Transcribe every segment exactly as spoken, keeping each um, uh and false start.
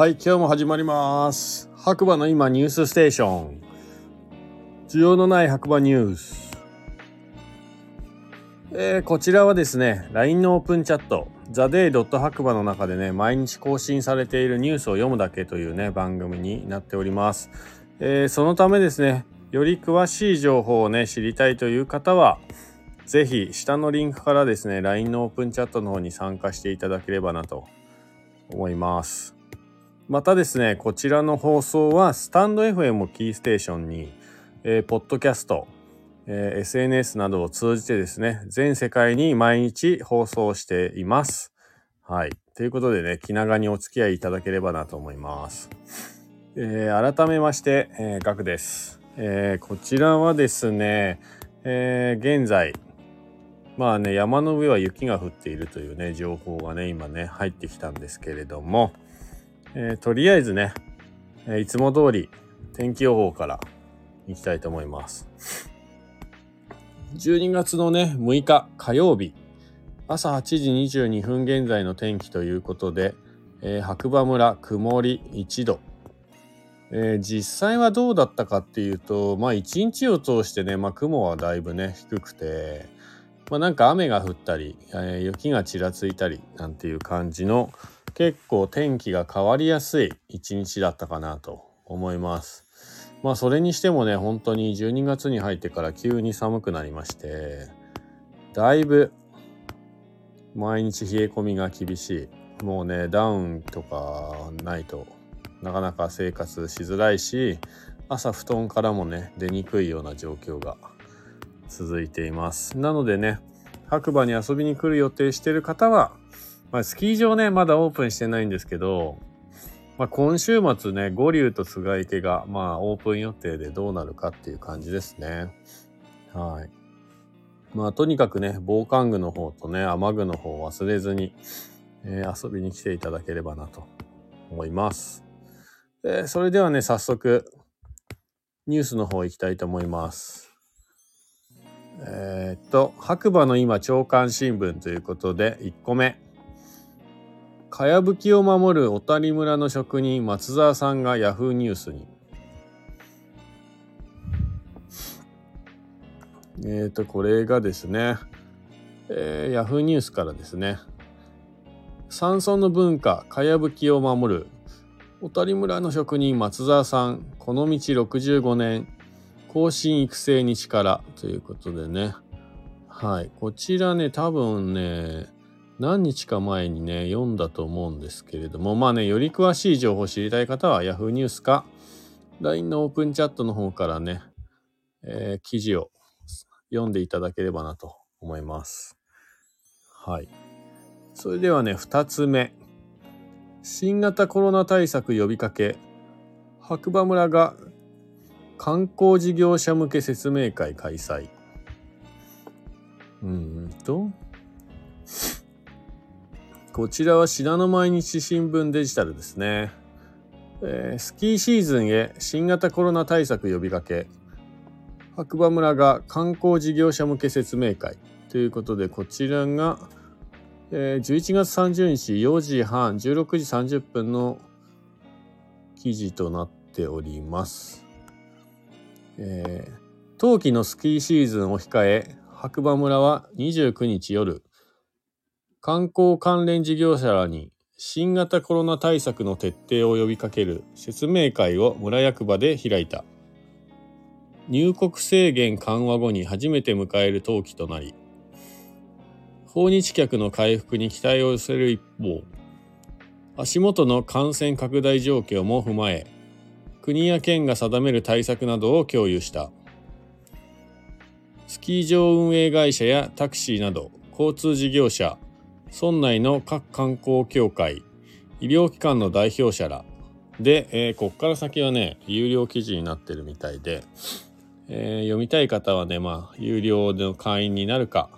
はい、今日も始まります。白馬の今ニュースステーション。需要のない白馬ニュース。えー、こちらはですね、ライン のオープンチャット、TheDay. 白馬の中でね、毎日更新されているニュースを読むだけというね、番組になっております。えー、そのためですね、より詳しい情報をね、知りたいという方は、ぜひ下のリンクからですね、ライン のオープンチャットの方に参加していただければなと思います。またですね、こちらの放送はスタンド エフエム をキーステーションに、えー、ポッドキャスト、えー、エスエヌエス などを通じてですね、全世界に毎日放送しています。はい。ということでね、気長にお付き合いいただければなと思います。えー、改めまして、えー、ガクです。えー、こちらはですね、えー、現在、まあね、山の上は雪が降っているというね、情報がね、今ね、入ってきたんですけれども、えー、とりあえずね、えー、いつも通り天気予報からいきたいと思います。じゅうにがつのね、むいか火曜日、朝はちじにじゅうにふん現在の天気ということで、えー、白馬村曇りいちど。えー、実際はどうだったかっていうと、まあ一日を通してね、まあ雲はだいぶね、低くて、まあ、なんか雨が降ったり、えー、雪がちらついたりなんていう感じの結構天気が変わりやすい一日だったかなと思います。まあそれにしてもね、本当にじゅうにがつに入ってから急に寒くなりまして、だいぶ毎日冷え込みが厳しい。もうね、ダウンとかないとなかなか生活しづらいし、朝布団からもね、出にくいような状況が続いています。なのでね、白馬に遊びに来る予定している方は、まあ、スキー場ねまだオープンしてないんですけど、まあ、今週末ね五竜と菅池がまあオープン予定でどうなるかっていう感じですね。はい。まあとにかくね防寒具の方とね雨具の方を忘れずに、えー、遊びに来ていただければなと思います。でそれではね早速ニュースの方行きたいと思います。えー、っと白馬の今朝刊新聞ということでいっこめ、かやぶきを守る小谷村の職人松沢さんがヤフーニュースに。えーとこれがですね、えー、ヤフーニュースからですね、山村の文化かやぶきを守る小谷村の職人松沢さん、この道ろくじゅうごねん、後進育成に力ということでね、はい、こちらね多分ね何日か前にね読んだと思うんですけれども、まあねより詳しい情報を知りたい方は Yahoo ニュースか ライン のオープンチャットの方からね、えー、記事を読んでいただければなと思います。はい、それではねふたつめ、新型コロナ対策呼びかけ、白馬村が観光事業者向け説明会開催。うーんとこちらは信濃毎日新聞デジタルですね、えー、スキーシーズンへ新型コロナ対策呼びかけ、白馬村が観光事業者向け説明会ということで、こちらが、えー、じゅういちがつさんじゅうにちよじはんじゅうろくじさんじゅっぷんの記事となっております。えー、冬季のスキーシーズンを控え、白馬村はにじゅうくにち夜、観光関連事業者らに新型コロナ対策の徹底を呼びかける説明会を村役場で開いた。入国制限緩和後に初めて迎える冬季となり、訪日客の回復に期待を寄せる一方、足元の感染拡大状況も踏まえ、国や県が定める対策などを共有した。スキー場運営会社やタクシーなど交通事業者、村内の各観光協会、医療機関の代表者らで、えー、こっから先はね有料記事になってるみたいで、えー、読みたい方はねまあ有料の会員になるか、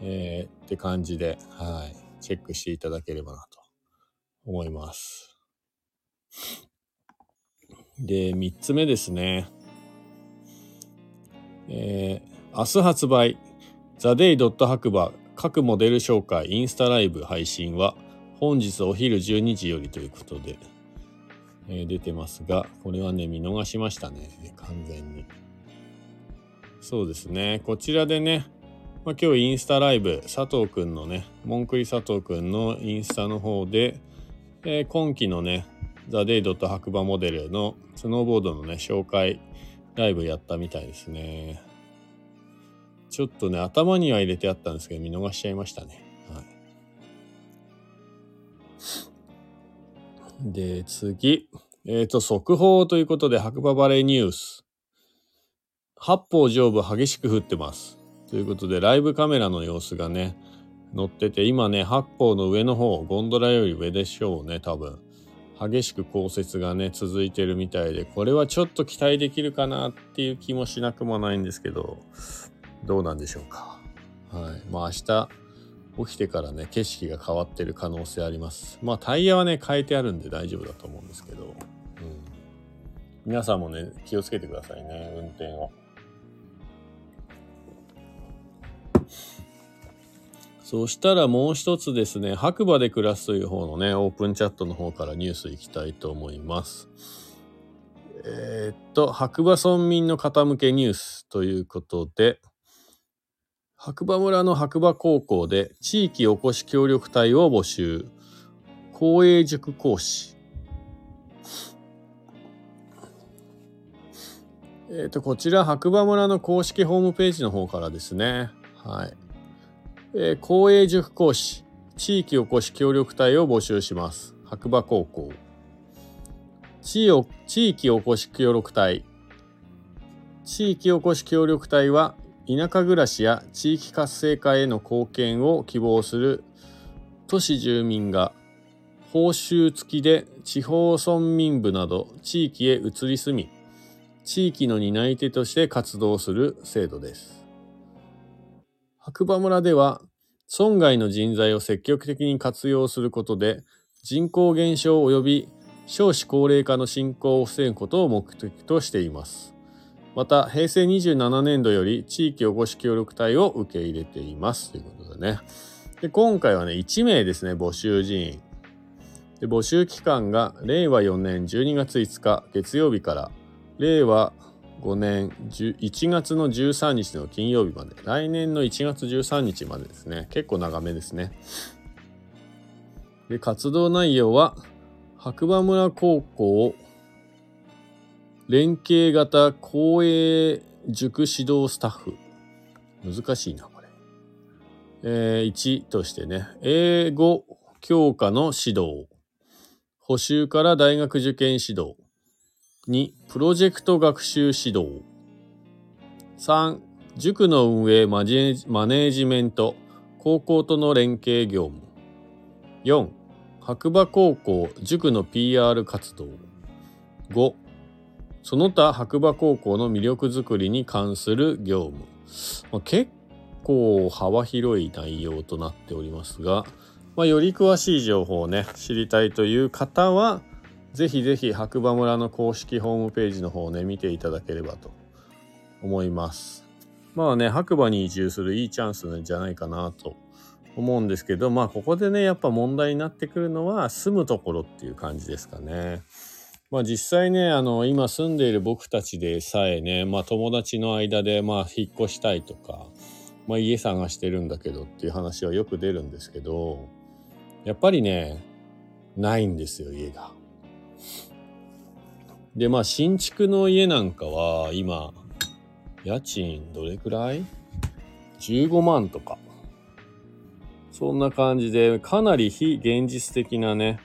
えー、って感じで、はい、チェックしていただければなと思います。でみっつめですね、えー、明日発売TheDay. 白馬各モデル紹介インスタライブ配信は本日お昼じゅうにじよりということで、えー、出てますが、これはね見逃しましたね、完全に。そうですね、こちらでね、まあ、今日インスタライブ、佐藤くんのね、文句井佐藤くんのインスタの方で、えー、今期のねTheDay.ハクバモデルのスノーボードのね紹介ライブやったみたいですね。ちょっとね頭には入れてあったんですけど見逃しちゃいましたね、はい、で次、えーと速報ということで白馬バレーニュース、八方上部激しく降ってますということで、ライブカメラの様子がね載ってて、今ね八方の上の方、ゴンドラより上でしょうね、多分激しく降雪がね続いてるみたいで、これはちょっと期待できるかなっていう気もしなくもないんですけど、どうなんでしょうか。はい、まあ明日起きてからね景色が変わってる可能性あります。まあタイヤはね変えてあるんで大丈夫だと思うんですけど、うん、皆さんもね気をつけてくださいね、運転は。そしたらもう一つですね、白馬で暮らすという方のねオープンチャットの方からニュースいきたいと思います。えー、っと白馬村民の方向けニュースということで、白馬村の白馬高校で地域おこし協力隊を募集、公営塾講師。えー、っとこちら白馬村の公式ホームページの方からですね、はい、えー、公営塾講師、地域おこし協力隊を募集します。白馬高校。地域おこし協力隊。地域おこし協力隊は、田舎暮らしや地域活性化への貢献を希望する都市住民が、報酬付きで地方村民部など地域へ移り住み、地域の担い手として活動する制度です。白馬村では、村外の人材を積極的に活用することで、人口減少及び少子高齢化の進行を防ぐことを目的としています。また、平成にじゅうななねんどより地域おこし協力隊を受け入れています。ということでね。で、今回はね、いちめいですね、募集人員。で、募集期間がれいわよねんじゅうにがついつか月曜日から、れいわごねんいちがつのじゅうさんにちの金曜日まで、来年のいちがつじゅうさんにちまでですね。結構長めですね。で、活動内容は白馬村高校連携型公営塾指導スタッフ。難しいなこれ。えー、いちとしてね、英語教科の指導、補習から大学受験指導。に. プロジェクト学習指導。さん. 塾の運営マジ、マネージメント、高校との連携業務。よん. 白馬高校塾の ピーアール 活動。ご. その他白馬高校の魅力づくりに関する業務。まあ、結構幅広い内容となっておりますが、まあ、より詳しい情報をね知りたいという方は、ぜひぜひ白馬村の公式ホームページの方をね見ていただければと思います。まあね、白馬に移住するいいチャンスじゃないかなと思うんですけど、まあここでねやっぱ問題になってくるのは住むところっていう感じですかね。まあ実際ね、あの今住んでいる僕たちでさえね、まあ友達の間でまあ引っ越したいとか、まあ家探してるんだけどっていう話はよく出るんですけど、やっぱりねないんですよ、家が。で、まあ新築の家なんかは今家賃どれくらいじゅうごまんとか、そんな感じでかなり非現実的なね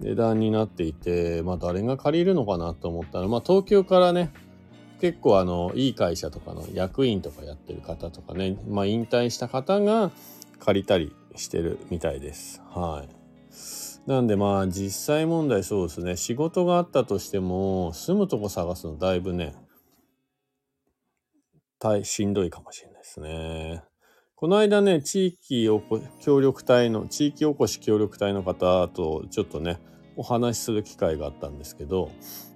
値段になっていて、まあ誰が借りるのかなと思ったら、まあ東京からね結構あのいい会社とかの役員とかやってる方とかね、まあ引退した方が借りたりしてるみたいです。はい、なんでまあ実際問題、そうですね、仕事があったとしても住むとこ探すのだいぶね大しんどいかもしれないですね。この間ね地域おこ協力隊の地域おこし協力隊の方とちょっとねお話しする機会があったんですけど、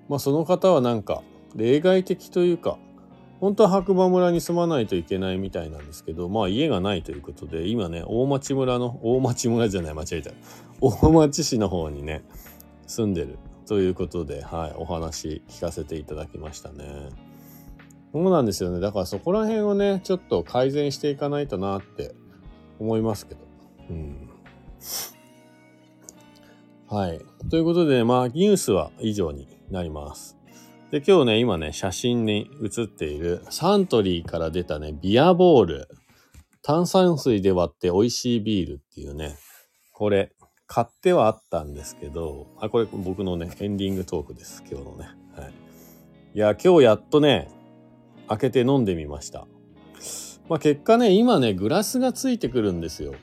まあその方はなんか例外的というか、本当は白馬村に住まないといけないみたいなんですけど、まあ家がないということで、今ね、大町村の、大町村じゃない、間違えた。大町市の方にね、住んでるということで、はい、お話聞かせていただきましたね。そうなんですよね。だからそこら辺をね、ちょっと改善していかないとなって思いますけど。うん。はい。ということで、まあ、ニュースは以上になります。で、今日ね、今ね、写真に写っているサントリーから出たね、ビアボール。炭酸水で割って美味しいビールっていうね、これ、買ってはあったんですけど、あ、これ僕のね、エンディングトークです、今日のね。はい。いや、今日やっとね、開けて飲んでみました。まあ結果ね、今ね、グラスがついてくるんですよ。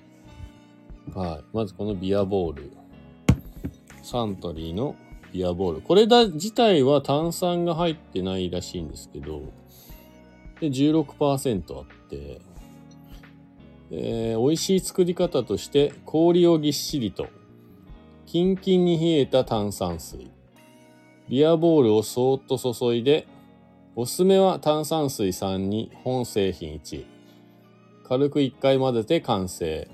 はい。まずこのビアボール。サントリーのビアボール。これだ自体は炭酸が入ってないらしいんですけど、で、じゅうろくパーセント あって、えー、美味しい作り方として氷をぎっしりとキンキンに冷えた炭酸水ビアボールをそーっと注いでおすすめは炭酸水さんに本製品いち軽くいっかい混ぜて完成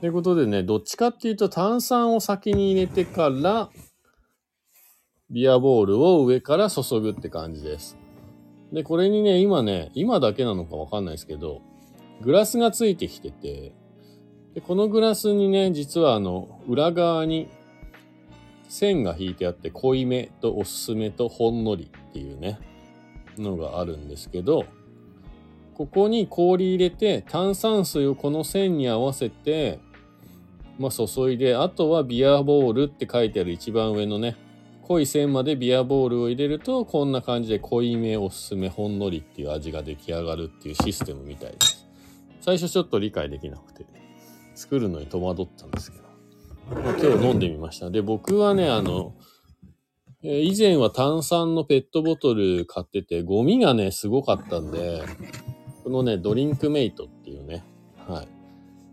ということでね、どっちかっていうと炭酸を先に入れてからビアボールを上から注ぐって感じです。で、これにね、今ね、今だけなのかわかんないですけどグラスがついてきてて、で、このグラスにね、実はあの、裏側に線が引いてあって、濃いめとおすすめとほんのりっていうね、のがあるんですけど、ここに氷入れて、炭酸水をこの線に合わせて、まあ、注いで、あとはビアボールって書いてある一番上のね、濃い線までビアボールを入れると、こんな感じで濃いめおすすめほんのりっていう味が出来上がるっていうシステムみたいです。最初ちょっと理解できなくて作るのに戸惑ったんですけど、まあ、今日飲んでみました。で、僕はね、あの、えー、以前は炭酸のペットボトル買っててゴミがねすごかったんで、このねドリンクメイトっていうね、はい、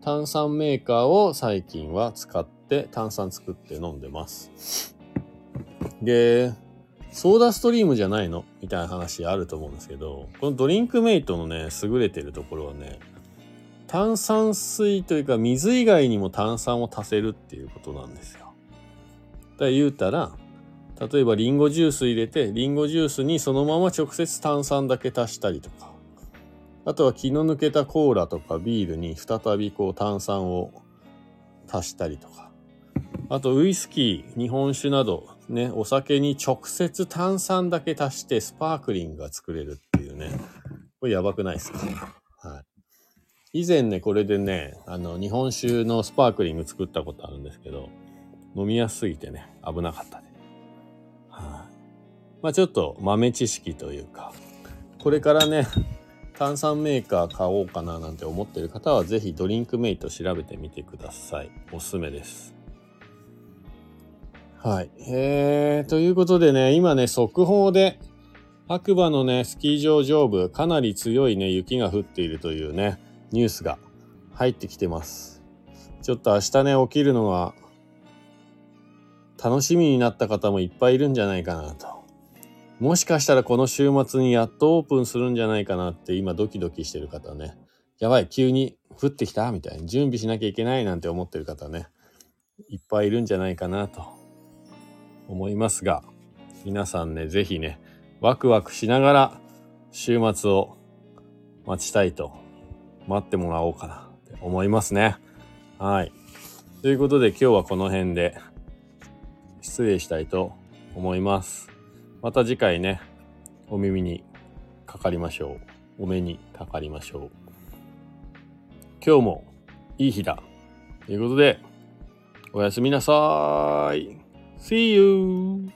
炭酸メーカーを最近は使って炭酸作って飲んでます。で、ソーダストリームじゃないのみたいな話あると思うんですけど、このドリンクメイトのね優れてるところはね、炭酸水というか水以外にも炭酸を足せるっていうことなんですよ。だから言うたら、例えばリンゴジュース入れて、リンゴジュースにそのまま直接炭酸だけ足したりとか、あとは気の抜けたコーラとかビールに再びこう炭酸を足したりとか、あとウイスキー、日本酒などね、お酒に直接炭酸だけ足してスパークリングが作れるっていうね、これやばくないですか？はい。以前ね、これでね、あの、日本酒のスパークリング作ったことあるんですけど、飲みやすすぎてね、危なかったね。はい。まあちょっと豆知識というか、これからね、炭酸メーカー買おうかななんて思ってる方は、ぜひドリンクメイト調べてみてください。おすすめです。はい。えー、ということでね、今ね、速報で、白馬のね、スキー場上部、かなり強いね、雪が降っているというね、ニュースが入ってきてます。ちょっと明日ね、起きるのが楽しみになった方もいっぱいいるんじゃないかなと。もしかしたらこの週末にやっとオープンするんじゃないかなって今ドキドキしてる方ね。やばい、急に降ってきたみたいに準備しなきゃいけないなんて思ってる方ね。いっぱいいるんじゃないかなと思いますが、皆さんね、ぜひね、ワクワクしながら週末を待ちたいと。待ってもらおうかなって思いますね。はい。ということで今日はこの辺で失礼したいと思います。また次回ね、お耳にかかりましょう。お目にかかりましょう。今日もいい日だ。ということで、おやすみなさーい。See you!